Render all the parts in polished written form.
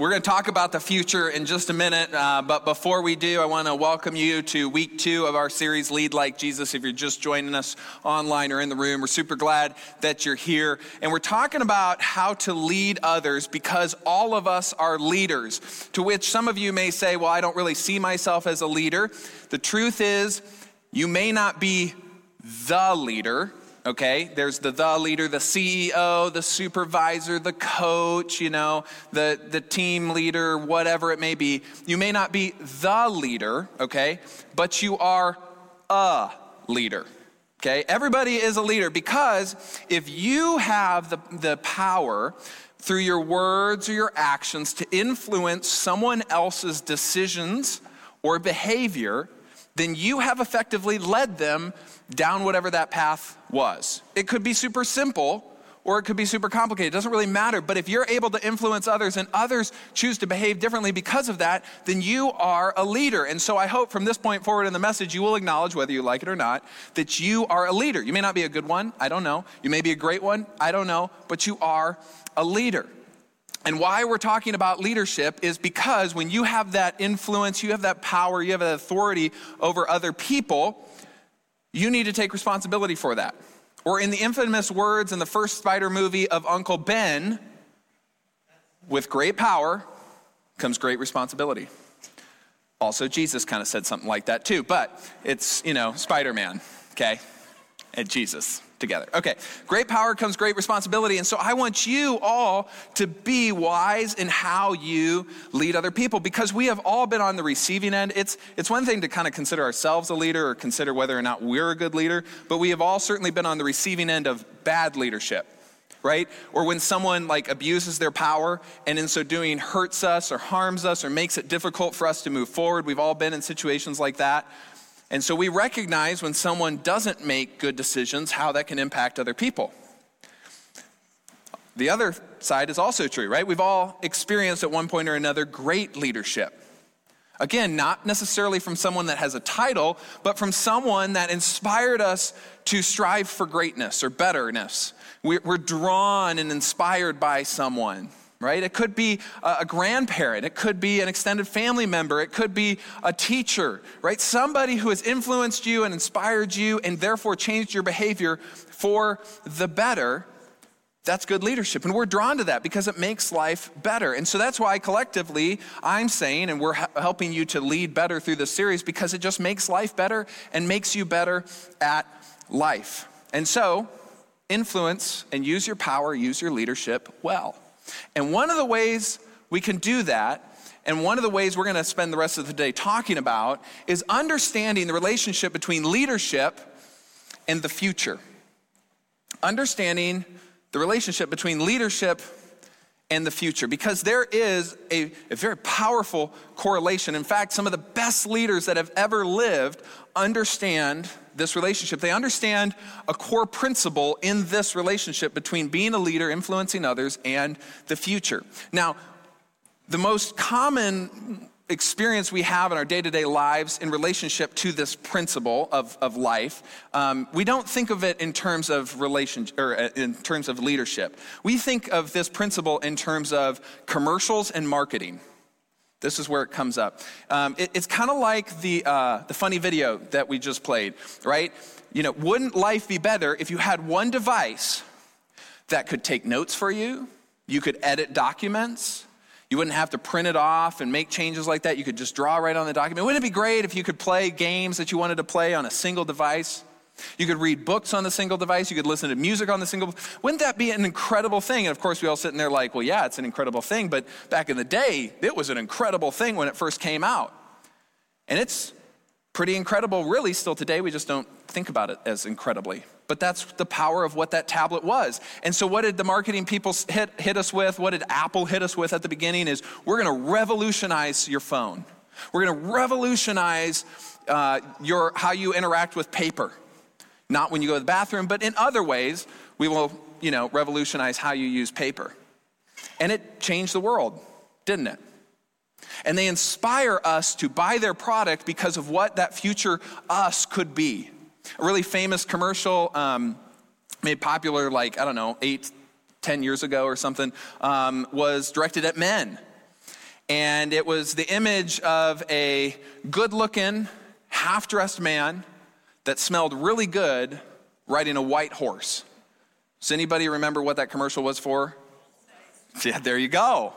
We're going to talk about the future in just a minute, but before we do, I want to welcome you to week 2 of our series, Lead Like Jesus. If you're just joining us online or in the room, we're super glad that you're here. And we're talking about how to lead others because all of us are leaders, to which some of you may say, well, I don't really see myself as a leader. The truth is, you may not be the leader. Okay, there's the leader, the CEO, the supervisor, the coach, the team leader, whatever it may be. You may not be the leader, okay, but you are a leader, okay? Everybody is a leader because if you have the power through your words or your actions to influence someone else's decisions or behavior, then you have effectively led them down whatever that path was. It could be super simple or it could be super complicated. It doesn't really matter. But if you're able to influence others and others choose to behave differently because of that, then you are a leader. And so I hope from this point forward in the message, you will acknowledge, whether you like it or not, that you are a leader. You may not be a good one. I don't know. You may be a great one. I don't know. But you are a leader. And why we're talking about leadership is because when you have that influence, you have that power, you have that authority over other people, you need to take responsibility for that. Or in the infamous words in the first Spider movie of Uncle Ben, with great power comes great responsibility. Also, Jesus kind of said something like that too, but it's, Spider-Man, okay? And Jesus together. Okay, great power comes great responsibility. And so I want you all to be wise in how you lead other people because we have all been on the receiving end. It's one thing to kind of consider ourselves a leader or consider whether or not we're a good leader, but we have all certainly been on the receiving end of bad leadership, right? Or when someone abuses their power and in so doing hurts us or harms us or makes it difficult for us to move forward. We've all been in situations like that. And so we recognize when someone doesn't make good decisions, how that can impact other people. The other side is also true, right? We've all experienced at one point or another great leadership. Again, not necessarily from someone that has a title, but from someone that inspired us to strive for greatness or betterness. We're drawn and inspired by someone. Right? It could be a grandparent. It could be an extended family member. It could be a teacher, right? Somebody who has influenced you and inspired you and therefore changed your behavior for the better. That's good leadership. And we're drawn to that because it makes life better. And so that's why collectively I'm saying, and we're helping you to lead better through this series because it just makes life better and makes you better at life. And so influence and use your power, use your leadership well. And one of the ways we can do that, and one of the ways we're going to spend the rest of the day talking about, is understanding the relationship between leadership and the future. Understanding the relationship between leadership and the future, because there is a very powerful correlation. In fact, some of the best leaders that have ever lived understand this relationship. They understand a core principle in this relationship between being a leader, influencing others, and the future. Now, the most common experience we have in our day-to-day lives in relationship to this principle of life, we don't think of it in terms of relation or in terms of leadership. We think of this principle in terms of commercials and marketing. This is where it comes up. It's kind of like the funny video that we just played, right? Wouldn't life be better if you had one device that could take notes for you? You could edit documents. You wouldn't have to print it off and make changes like that. You could just draw right on the document. Wouldn't it be great if you could play games that you wanted to play on a single device? You could read books on the single device. You could listen to music on the single. Wouldn't that be an incredible thing? And of course, we all sit in there like, well, yeah, it's an incredible thing. But back in the day, it was an incredible thing when it first came out. And it's pretty incredible, really, still today. We just don't think about it as incredibly. But that's the power of what that tablet was. And so what did the marketing people hit us with? What did Apple hit us with at the beginning is, we're going to revolutionize your phone. We're going to revolutionize how you interact with paper. Not when you go to the bathroom, but in other ways, we will, revolutionize how you use paper. And it changed the world, didn't it? And they inspire us to buy their product because of what that future us could be. A really famous commercial made popular 8, 10 years ago or something was directed at men. And it was the image of a good-looking, half-dressed man that smelled really good riding a white horse. Does anybody remember what that commercial was for? Yeah, there you go.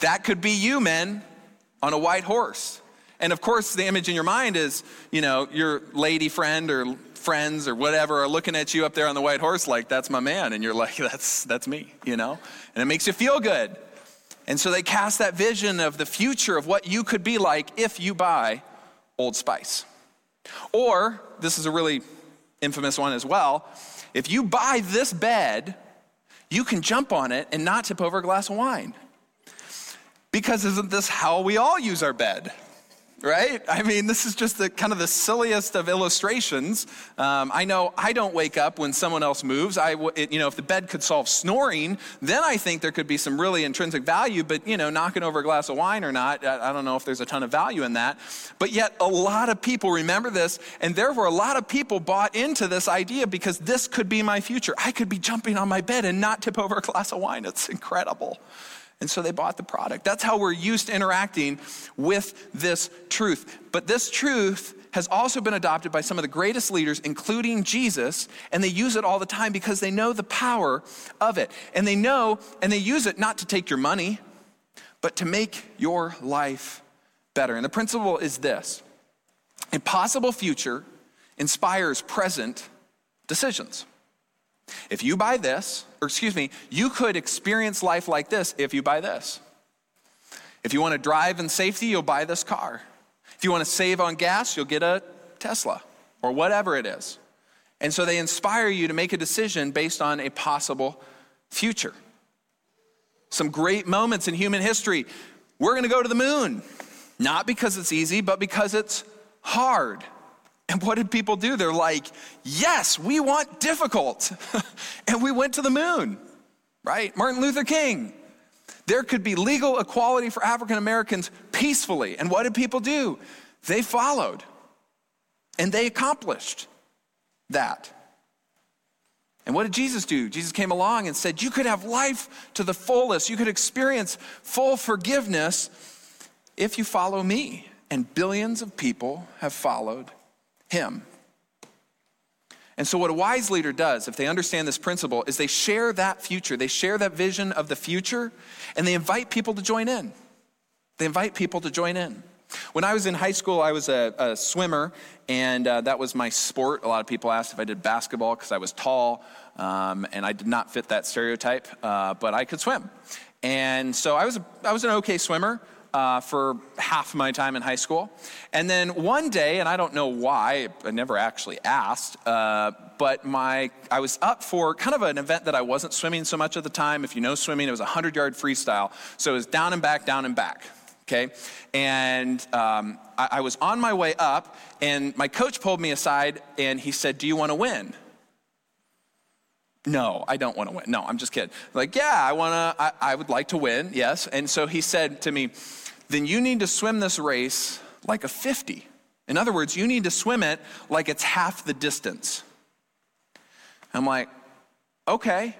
That could be you, men, on a white horse. And of course, the image in your mind is, you know, your lady friend or friends or whatever are looking at you up there on the white horse like, that's my man. And you're like, that's me, you know? And it makes you feel good. And so they cast that vision of the future of what you could be like if you buy Old Spice. Or, this is a really infamous one as well, if you buy this bed, you can jump on it and not tip over a glass of wine. Because isn't this how we all use our bed? Right? I mean, this is just the kind of the silliest of illustrations. I know I don't wake up when someone else moves. If the bed could solve snoring, then I think there could be some really intrinsic value. But, you know, knocking over a glass of wine or not, I don't know if there's a ton of value in that. But yet a lot of people remember this, and therefore a lot of people bought into this idea because this could be my future. I could be jumping on my bed and not tip over a glass of wine. It's incredible. And so they bought the product. That's how we're used to interacting with this truth. But this truth has also been adopted by some of the greatest leaders, including Jesus, and they use it all the time because they know the power of it. And they know, and they use it not to take your money, but to make your life better. And the principle is this: a possible future inspires present decisions. If you buy this, you could experience life like this if you buy this. If you want to drive in safety, you'll buy this car. If you want to save on gas, you'll get a Tesla or whatever it is. And so they inspire you to make a decision based on a possible future. Some great moments in human history. We're going to go to the moon, not because it's easy, but because it's hard. And what did people do? They're like, yes, we want difficult. And we went to the moon, right? Martin Luther King. There could be legal equality for African Americans peacefully. And what did people do? They followed. And they accomplished that. And what did Jesus do? Jesus came along and said, you could have life to the fullest. You could experience full forgiveness if you follow me. And billions of people have followed him. And so what a wise leader does, if they understand this principle, is they share that future. They share that vision of the future, and they invite people to join in. When I was in high school, I was a swimmer, and that was my sport. A lot of people asked if I did basketball because I was tall, and I did not fit that stereotype, but I could swim. And so I was an okay swimmer. For half my time in high school. And then one day, and I don't know why, I never actually asked, but I was up for kind of an event that I wasn't swimming so much at the time. If you know swimming, it was a 100-yard freestyle. So it was down and back, okay? And I was on my way up, and my coach pulled me aside, and he said, do you want to win? No, I don't want to win. No, I'm just kidding. Like, yeah, I would like to win, yes. And so he said to me, then you need to swim this race like a 50. In other words, you need to swim it like it's half the distance. I'm like, okay,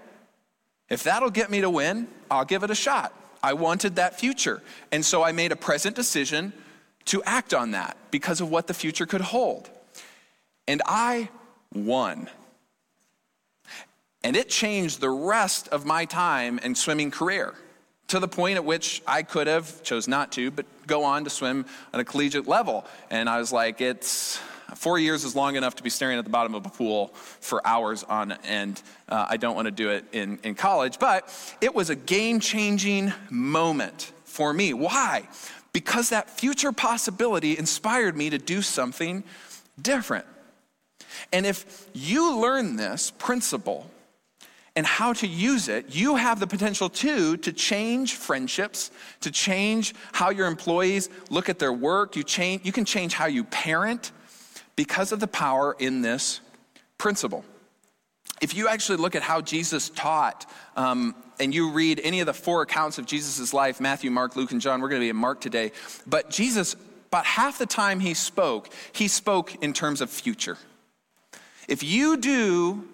if that'll get me to win, I'll give it a shot. I wanted that future. And so I made a present decision to act on that because of what the future could hold. And I won. And it changed the rest of my time and swimming career to the point at which I could have chose not to, but go on to swim on a collegiate level. And I was like, it's 4 years is long enough to be staring at the bottom of a pool for hours on end. I don't want to do it in college, but it was a game-changing moment for me. Why? Because that future possibility inspired me to do something different. And if you learn this principle and how to use it, you have the potential to change friendships, to change how your employees look at their work. You can change how you parent because of the power in this principle. If you actually look at how Jesus taught, and you read any of the four accounts of Jesus' life, Matthew, Mark, Luke, and John, we're going to be in Mark today, but Jesus, about half the time he spoke in terms of future. If you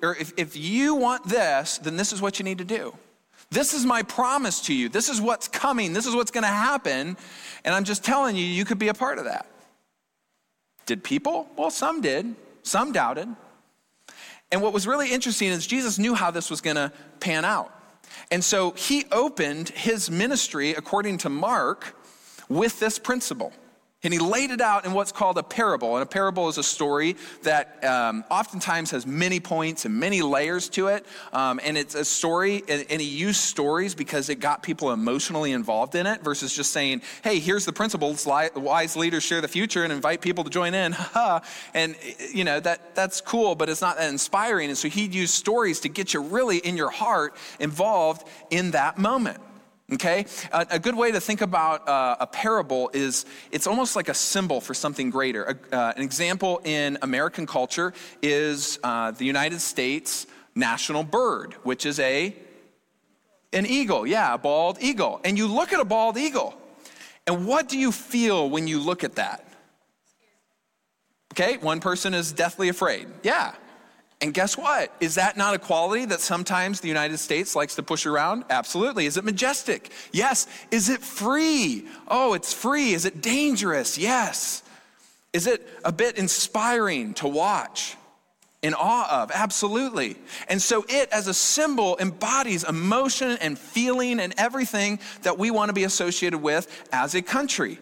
want this, then this is what you need to do. This is my promise to you. This is what's coming. This is what's going to happen. And I'm just telling you, you could be a part of that. Did people? Well, some did. Some doubted. And what was really interesting is Jesus knew how this was going to pan out. And so he opened his ministry, according to Mark, with this principle. And he laid it out in what's called a parable. And a parable is a story that oftentimes has many points and many layers to it. And it's a story, and he used stories because it got people emotionally involved in it versus just saying, hey, here's the principles, wise leaders share the future and invite people to join in. And, you know, that's cool, but it's not that inspiring. And so he'd use stories to get you really in your heart involved in that moment. Okay, a good way to think about a parable is it's almost like a symbol for something greater. An example in American culture is the United States national bird, which is an eagle. Yeah, a bald eagle. And you look at a bald eagle, and what do you feel when you look at that? Okay, one person is deathly afraid. Yeah. And guess what? Is that not a quality that sometimes the United States likes to push around? Absolutely. Is it majestic? Yes. Is it free? Oh, it's free. Is it dangerous? Yes. Is it a bit inspiring to watch? In awe of? Absolutely. And so it, as a symbol, embodies emotion and feeling and everything that we want to be associated with as a country.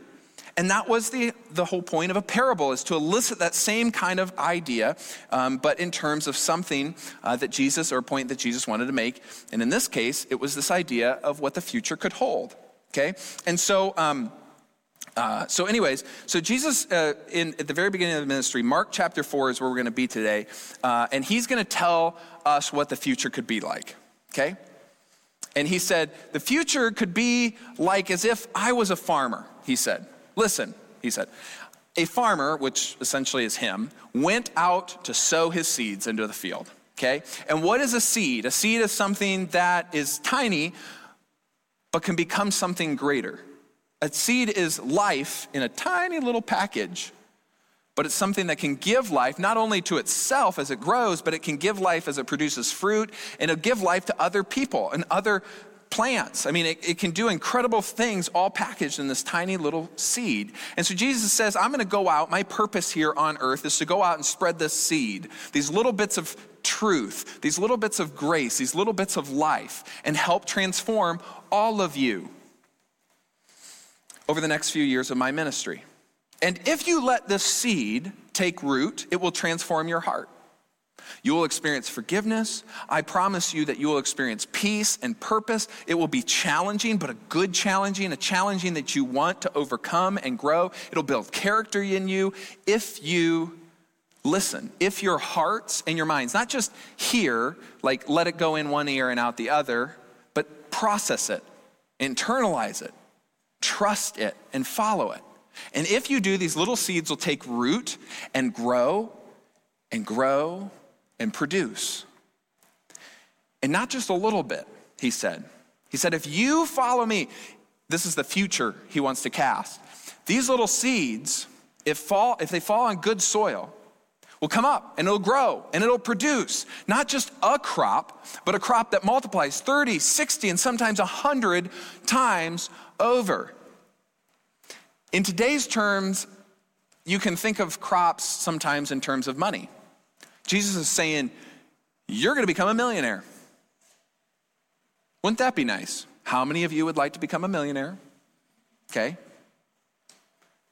And that was the whole point of a parable, is to elicit that same kind of idea, but in terms of something that Jesus, or a point that Jesus wanted to make. And in this case, it was this idea of what the future could hold, okay? And so, so Jesus, at the very beginning of the ministry, Mark chapter 4 is where we're going to be today, and he's going to tell us what the future could be like, okay? And he said, the future could be like as if I was a farmer, he said. Listen, he said, a farmer, which essentially is him, went out to sow his seeds into the field, okay? And what is a seed? A seed is something that is tiny, but can become something greater. A seed is life in a tiny little package, but it's something that can give life, not only to itself as it grows, but it can give life as it produces fruit, and it'll give life to other people and other plants. I mean, it can do incredible things all packaged in this tiny little seed. And so Jesus says, I'm going to go out. My purpose here on earth is to go out and spread this seed, these little bits of truth, these little bits of grace, these little bits of life, and help transform all of you over the next few years of my ministry. And if you let this seed take root, it will transform your heart. You will experience forgiveness. I promise you that you will experience peace and purpose. It will be challenging, but a good challenging, a challenging that you want to overcome and grow. It'll build character in you if you listen, if your hearts and your minds, not just hear, like let it go in one ear and out the other, but process it, internalize it, trust it, and follow it. And if you do, these little seeds will take root and grow and produce. And not just a little bit, he said. He said, if you follow me, this is the future he wants to cast. These little seeds, if they fall on good soil, will come up and it'll grow and it'll produce not just a crop, but a crop that multiplies 30, 60, and sometimes 100 times over. In today's terms, you can think of crops sometimes in terms of money. Jesus is saying, you're going to become a millionaire. Wouldn't that be nice? How many of you would like to become a millionaire? Okay.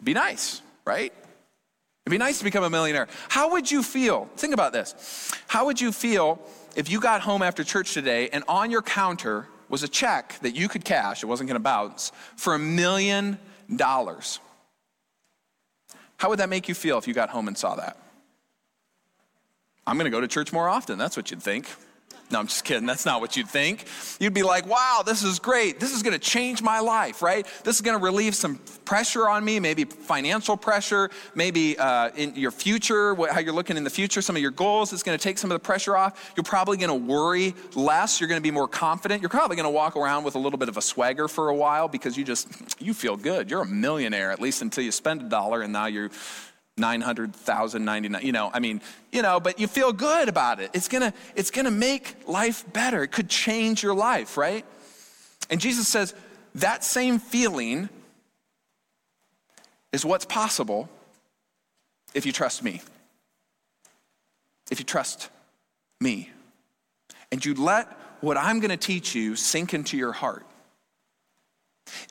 Be nice, right? It'd be nice to become a millionaire. How would you feel? Think about this. How would you feel if you got home after church today and on your counter was a check that you could cash, it wasn't going to bounce, for $1 million? How would that make you feel if you got home and saw that? I'm going to go to church more often. That's what you'd think. No, I'm just kidding. That's not what you'd think. You'd be like, wow, this is great. This is going to change my life, right? This is going to relieve some pressure on me, maybe financial pressure, maybe in your future, how you're looking in the future, some of your goals. It's going to take some of the pressure off. You're probably going to worry less. You're going to be more confident. You're probably going to walk around with a little bit of a swagger for a while because you feel good. You're a millionaire, at least until you spend $1 and now you're $900,099, but you feel good about it. It's gonna make life better. It could change your life, right? And Jesus says that same feeling is what's possible if you trust me. If you trust me. And you let what I'm going to teach you sink into your heart.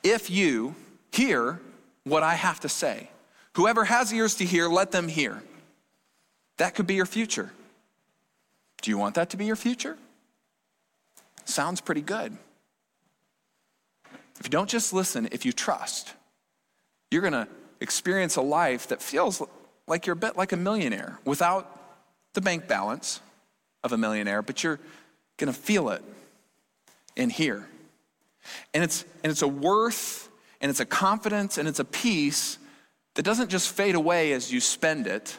If you hear what I have to say, whoever has ears to hear, let them hear. That could be your future. Do you want that to be your future? Sounds pretty good. If you don't just listen, if you trust, you're going to experience a life that feels like you're a bit like a millionaire without the bank balance of a millionaire, but you're going to feel it in here. And it's a worth, and it's a confidence, and it's a peace that doesn't just fade away as you spend it.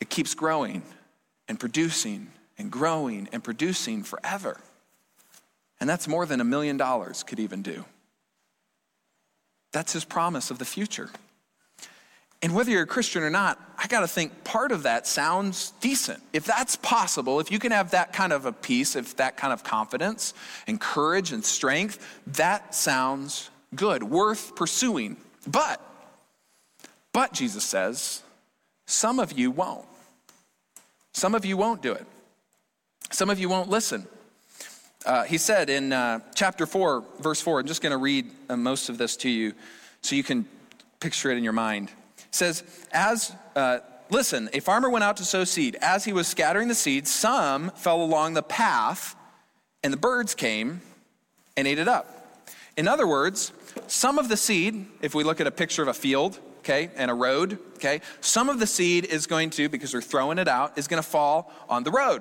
It keeps growing and producing and growing and producing forever. And that's more than $1 million could even do. That's his promise of the future. And whether you're a Christian or not, I got to think part of that sounds decent. If that's possible, if you can have that kind of a peace, if that kind of confidence and courage and strength, that sounds good, worth pursuing. But Jesus says, some of you won't. Some of you won't do it. Some of you won't listen. He said in chapter 4, verse 4, I'm just going to read most of this to you so you can picture it in your mind. Says, listen, a farmer went out to sow seed. As he was scattering the seed, some fell along the path, and the birds came and ate it up. In other words, some of the seed, if we look at a picture of a field, okay, and a road, okay, some of the seed is going to, because they're throwing it out, is going to fall on the road.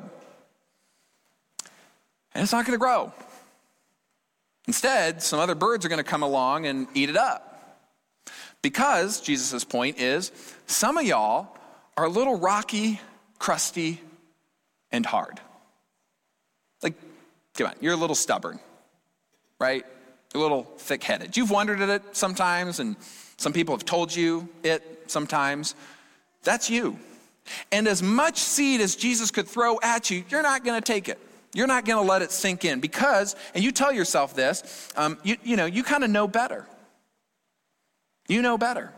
And it's not going to grow. Instead, some other birds are going to come along and eat it up. Because, Jesus' point is, some of y'all are a little rocky, crusty, and hard. Like, come on, you're a little stubborn, right? You're a little thick-headed. You've wondered at it sometimes, and some people have told you it sometimes. That's you. And as much seed as Jesus could throw at you, you're not going to take it. You're not going to let it sink in because, and you tell yourself this, you kind of know better. You know better.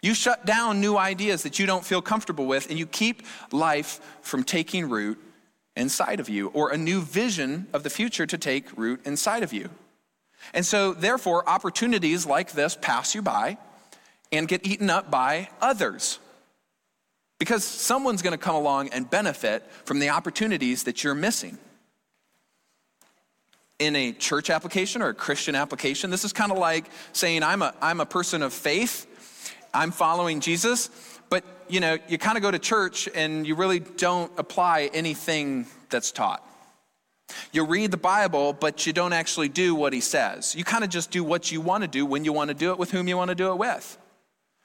You shut down new ideas that you don't feel comfortable with, and you keep life from taking root inside of you, or a new vision of the future to take root inside of you. And so, therefore, opportunities like this pass you by and get eaten up by others, because someone's going to come along and benefit from the opportunities that you're missing. In a church application or a Christian application, this is kind of like saying, I'm a person of faith, I'm following Jesus, but you kind of go to church and you really don't apply anything that's taught. You read the Bible, but you don't actually do what he says. You kind of just do what you want to do, when you want to do it, with whom you want to do it with.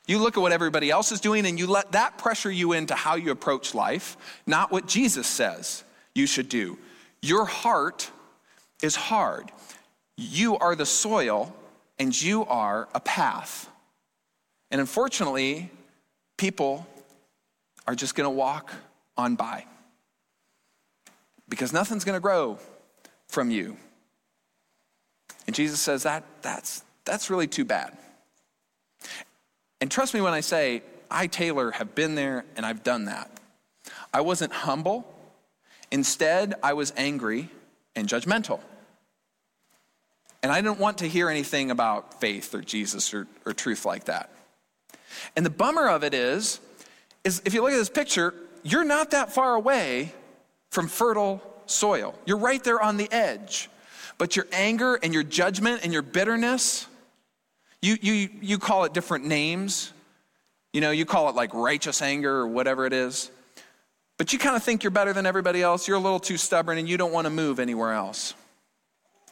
You look at what everybody else is doing and you let that pressure you into how you approach life, not what Jesus says you should do. Your heart is hard. You are the soil and you are a path. And unfortunately, people are just going to walk on by because nothing's going to grow from you. And Jesus says that's really too bad. And trust me when I say, I, Taylor, have been there and I've done that. I wasn't humble. Instead, I was angry and judgmental. And I didn't want to hear anything about faith or Jesus or truth like that. And the bummer of it is if you look at this picture, you're not that far away from fertile soil. You're right there on the edge. But your anger and your judgment and your bitterness, you call it different names. You call it like righteous anger or whatever it is. But you kind of think you're better than everybody else. You're a little too stubborn and you don't want to move anywhere else.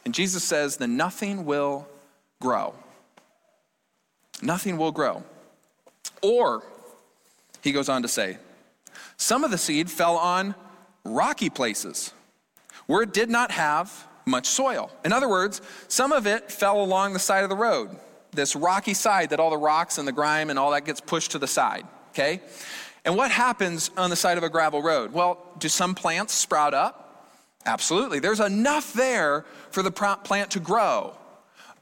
And Jesus says that nothing will grow. Nothing will grow. Or, he goes on to say, some of the seed fell on rocky places where it did not have much soil. In other words, some of it fell along the side of the road, this rocky side that all the rocks and the grime and all that gets pushed to the side, okay? And what happens on the side of a gravel road? Well, do some plants sprout up? Absolutely. There's enough there for the plant to grow.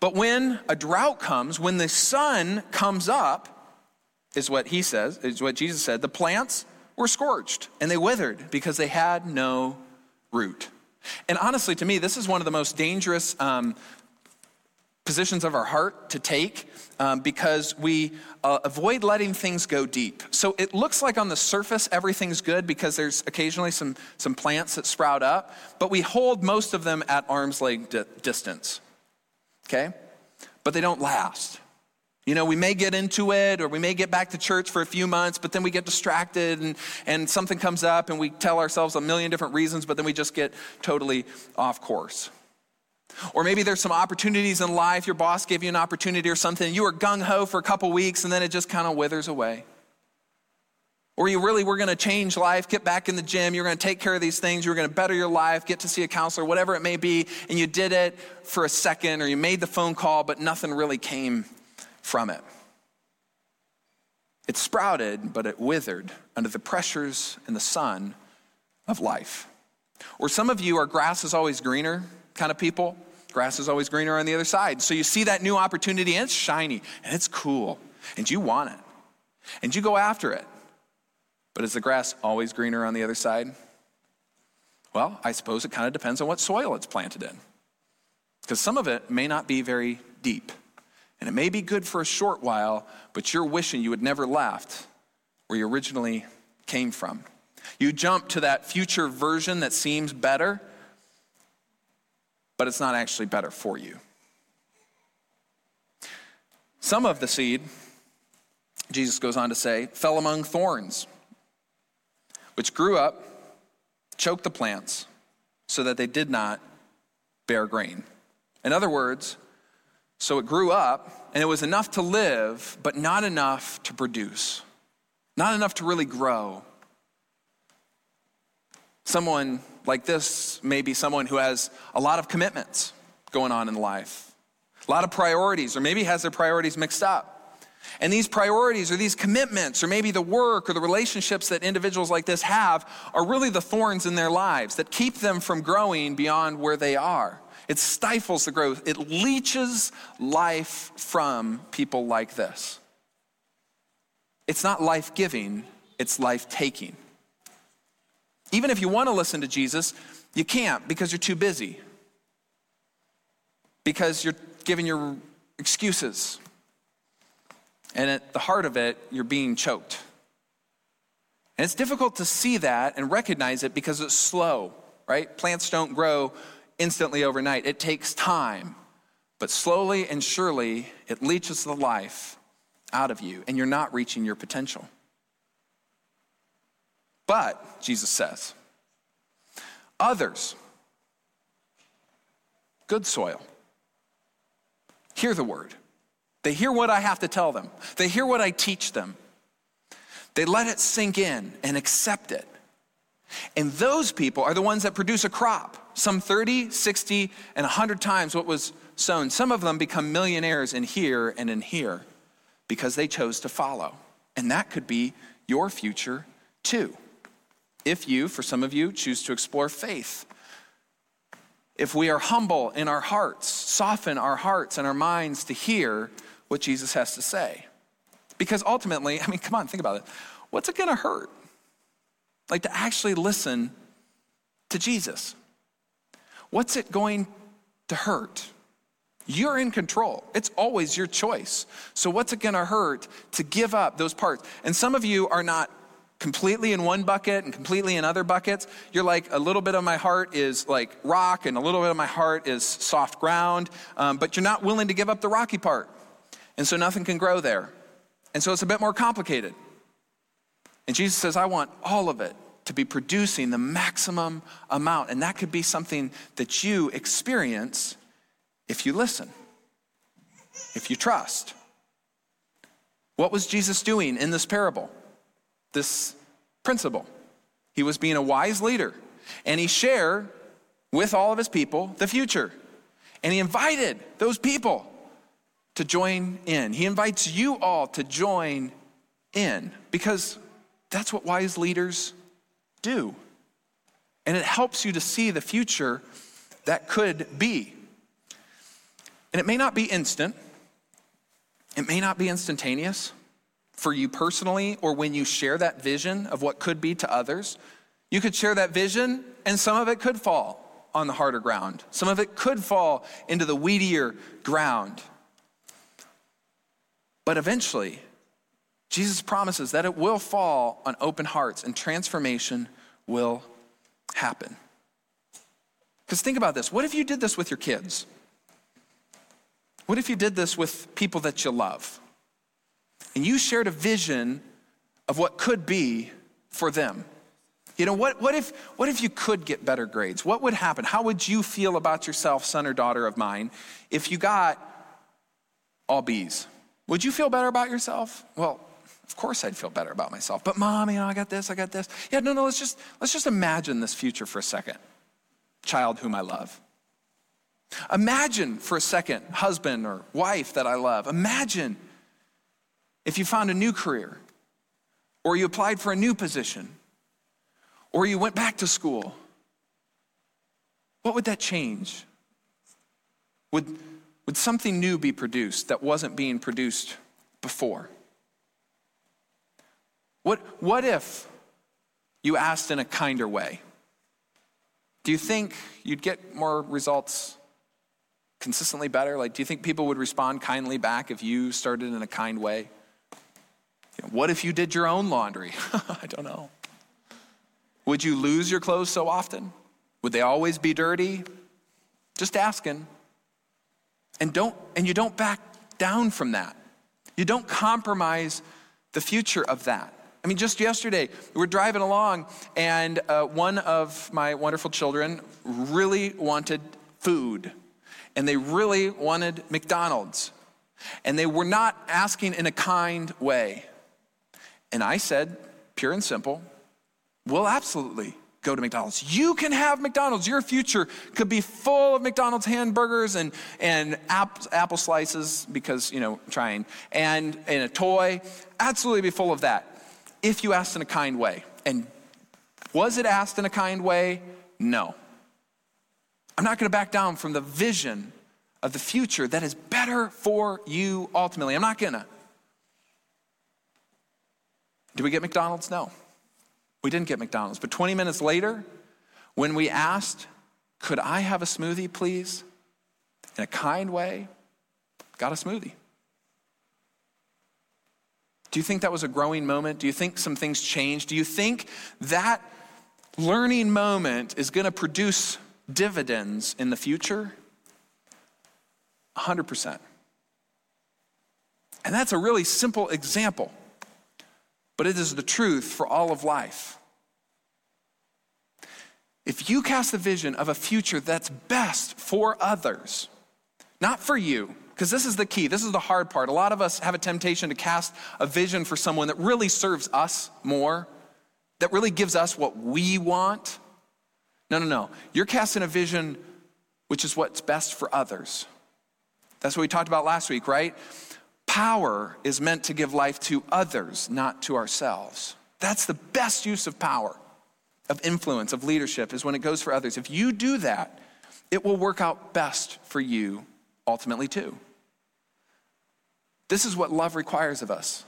But when a drought comes, when the sun comes up, is what he says, is what Jesus said, the plants were scorched and they withered because they had no root. And honestly, to me, this is one of the most dangerous positions of our heart to take because we avoid letting things go deep. So it looks like on the surface everything's good because there's occasionally some plants that sprout up, but we hold most of them at arm's length distance, okay? But they don't last. You know, we may get into it or we may get back to church for a few months, but then we get distracted and something comes up and we tell ourselves a million different reasons, but then we just get totally off course. Or maybe there's some opportunities in life. Your boss gave you an opportunity or something. You were gung-ho for a couple weeks and then it just kind of withers away. Or you really were going to change life, get back in the gym. You're going to take care of these things. You're going to better your life, get to see a counselor, whatever it may be. And you did it for a second or you made the phone call, but nothing really came from it. It sprouted, but it withered under the pressures and the sun of life. Or some of you are grass is always greener kind of people. Grass is always greener on the other side. So you see that new opportunity and it's shiny and it's cool and you want it and you go after it. But is the grass always greener on the other side? Well, I suppose it kind of depends on what soil it's planted in, because some of it may not be very deep and it may be good for a short while, but you're wishing you had never left where you originally came from. You jump to that future version that seems better, but it's not actually better for you. Some of the seed, Jesus goes on to say, fell among thorns, which grew up, choked the plants, so that they did not bear grain. In other words, so it grew up, and it was enough to live, but not enough to produce, not enough to really grow. Someone like this may be someone who has a lot of commitments going on in life, a lot of priorities, or maybe has their priorities mixed up. And these priorities or these commitments or maybe the work or the relationships that individuals like this have are really the thorns in their lives that keep them from growing beyond where they are. It stifles the growth. It leeches life from people like this. It's not life-giving, it's life-taking. Even if you want to listen to Jesus, you can't because you're too busy. Because you're giving your excuses. And at the heart of it, you're being choked. And it's difficult to see that and recognize it because it's slow, right? Plants don't grow instantly overnight. It takes time. But slowly and surely, it leaches the life out of you and you're not reaching your potential. But, Jesus says, others, good soil, hear the word. They hear what I have to tell them. They hear what I teach them. They let it sink in and accept it. And those people are the ones that produce a crop, some 30, 60, and 100 times what was sown. Some of them become millionaires in here because they chose to follow. And that could be your future too. If you, for some of you, choose to explore faith, if we are humble in our hearts, soften our hearts and our minds to hear what Jesus has to say. Because ultimately, I mean, come on, think about it. What's it gonna hurt? Like to actually listen to Jesus. What's it going to hurt? You're in control. It's always your choice. So what's it gonna hurt to give up those parts? And some of you are not completely in one bucket and completely in other buckets. You're like, a little bit of my heart is like rock and a little bit of my heart is soft ground, but you're not willing to give up the rocky part. And so nothing can grow there. And so it's a bit more complicated. And Jesus says, I want all of it to be producing the maximum amount. And that could be something that you experience if you listen, if you trust. What was Jesus doing in this parable? This principle. He was being a wise leader and he shared with all of his people the future. And he invited those people to join in. He invites you all to join in because that's what wise leaders do. and it helps you to see the future that could be. And it may not be instant. It may not be instantaneous for you personally, or when you share that vision of what could be to others. You could share that vision, and some of it could fall on the harder ground. Some of it could fall into the weedier ground. But eventually, Jesus promises that it will fall on open hearts, and transformation will happen. Because think about this. What if you did this with your kids? What if you did this with people that you love? And you shared a vision of what could be for them. You know, what if you could get better grades? What would happen? How would you feel about yourself, son or daughter of mine, if you got all B's? Would you feel better about yourself? Well, of course I'd feel better about myself. But Mom, you know, I got this. Yeah, no, let's just imagine this future for a second. Child whom I love. Imagine for a second, husband or wife that I love. Imagine if you found a new career, or you applied for a new position, or you went back to school. What would that change? Would something new be produced that wasn't being produced before? What if you asked in a kinder way? Do you think you'd get more results consistently better? Like, do you think people would respond kindly back if you started in a kind way? You know, what if you did your own laundry? I don't know. Would you lose your clothes so often? Would they always be dirty? Just asking. And you don't back down from that. You don't compromise the future of that. I mean, just yesterday, we're driving along, and one of my wonderful children really wanted food, and they really wanted McDonald's, and they were not asking in a kind way. And I said, pure and simple, we'll absolutely go to McDonald's. You can have McDonald's. Your future could be full of McDonald's hamburgers and apple slices, because, you know, trying, and a toy. Absolutely be full of that if you asked in a kind way. And was it asked in a kind way? No. I'm not going to back down from the vision of the future that is better for you ultimately. I'm not going to. Did we get McDonald's? No. We didn't get McDonald's, but 20 minutes later, when we asked, could I have a smoothie, please? In a kind way, got a smoothie. Do you think that was a growing moment? Do you think some things changed? Do you think that learning moment is going to produce dividends in the future? 100%. And that's a really simple example. But it is the truth for all of life. If you cast the vision of a future that's best for others, not for you, because this is the key, this is the hard part. A lot of us have a temptation to cast a vision for someone that really serves us more, that really gives us what we want. No. You're casting a vision which is what's best for others. That's what we talked about last week, right? Power is meant to give life to others, not to ourselves. That's the best use of power, of influence, of leadership, is when it goes for others. If you do that, it will work out best for you ultimately too. This is what love requires of us,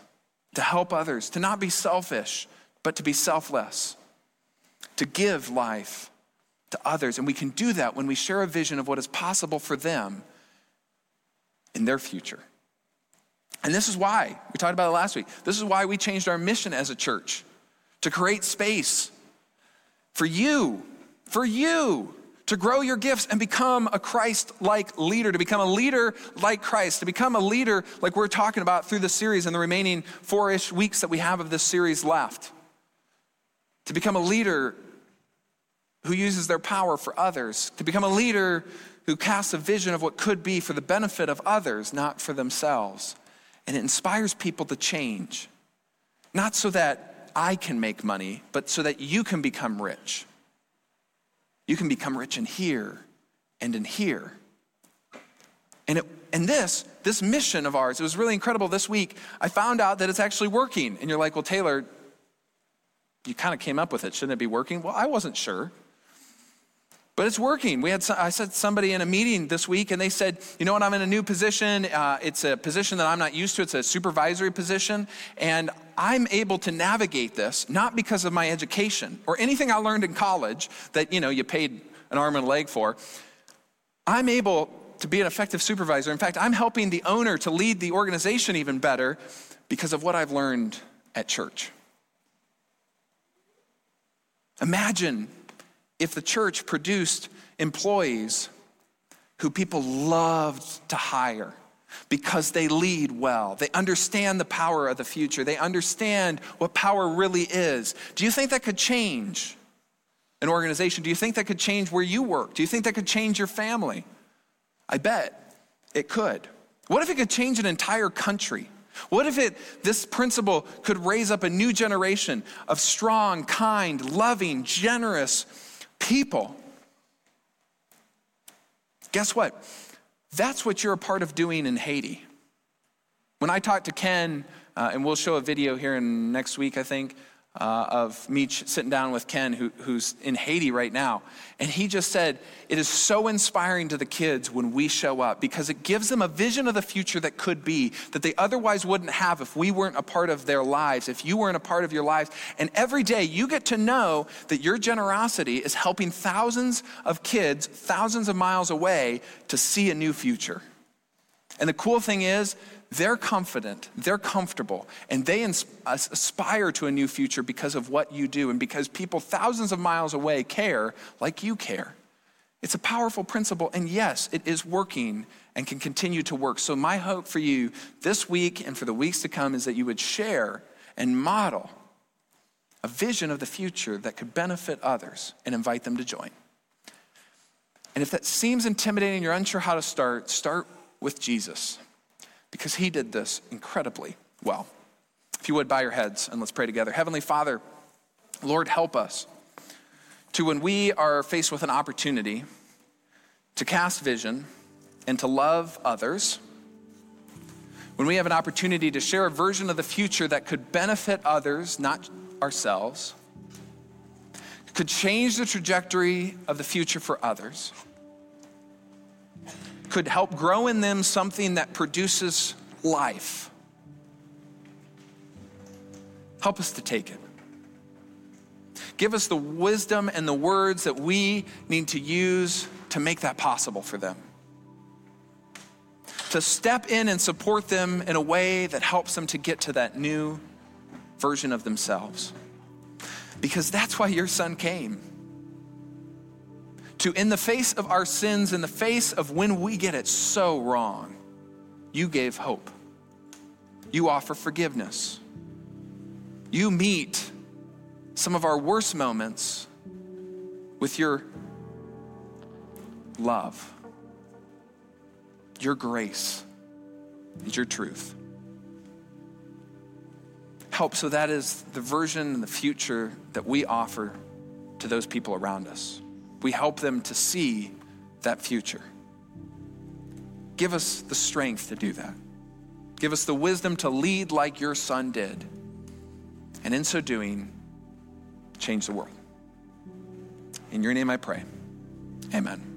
to help others, to not be selfish, but to be selfless, to give life to others. And we can do that when we share a vision of what is possible for them in their future. And this is why, we talked about it last week, this is why we changed our mission as a church, to create space for you to grow your gifts and become a Christ-like leader, to become a leader like Christ, to become a leader like we're talking about through the series and the remaining 4-ish weeks that we have of this series left. To become a leader who uses their power for others, to become a leader who casts a vision of what could be for the benefit of others, not for themselves. And it inspires people to change, not so that I can make money, but so that you can become rich. You can become rich in here and in here. And this mission of ours, it was really incredible this week. I found out that it's actually working. And you're like, well, Taylor, you kind of came up with it. Shouldn't it be working? Well, I wasn't sure. But it's working. I said somebody in a meeting this week, and they said, you know what, I'm in a new position. It's a position that I'm not used to. It's a supervisory position. And I'm able to navigate this, not because of my education or anything I learned in college that, you know, you paid an arm and a leg for. I'm able to be an effective supervisor. In fact, I'm helping the owner to lead the organization even better because of what I've learned at church. Imagine if the church produced employees who people loved to hire because they lead well. They understand the power of the future. They understand what power really is. Do you think that could change an organization? Do you think that could change where you work? Do you think that could change your family? I bet it could. What if it could change an entire country? What if this principle could raise up a new generation of strong, kind, loving, generous people? Guess what? That's what you're a part of doing in Haiti. When I talked to Ken, and we'll show a video here in next week, I think, of Meech sitting down with Ken, who's in Haiti right now. And he just said, it is so inspiring to the kids when we show up because it gives them a vision of the future that could be, that they otherwise wouldn't have if we weren't a part of their lives, if you weren't a part of your lives. And every day you get to know that your generosity is helping thousands of kids, thousands of miles away, to see a new future. And the cool thing is, they're confident, they're comfortable, and they aspire to a new future because of what you do and because people thousands of miles away care like you care. It's a powerful principle, and yes, it is working and can continue to work. So my hope for you this week and for the weeks to come is that you would share and model a vision of the future that could benefit others and invite them to join. And if that seems intimidating, you're unsure how to start with Jesus, because he did this incredibly well. If you would, bow your heads and let's pray together. Heavenly Father, Lord, help us to, when we are faced with an opportunity to cast vision and to love others, when we have an opportunity to share a version of the future that could benefit others, not ourselves, could change the trajectory of the future for others, could help grow in them something that produces life. Help us to take it. Give us the wisdom and the words that we need to use to make that possible for them. To step in and support them in a way that helps them to get to that new version of themselves. Because that's why your son came. To, in the face of our sins, in the face of when we get it so wrong, you gave hope. You offer forgiveness. You meet some of our worst moments with your love, your grace, and your truth. Help so that is the version and the future that we offer to those people around us. We help them to see that future. Give us the strength to do that. Give us the wisdom to lead like your son did. And in so doing, change the world. In your name I pray. Amen.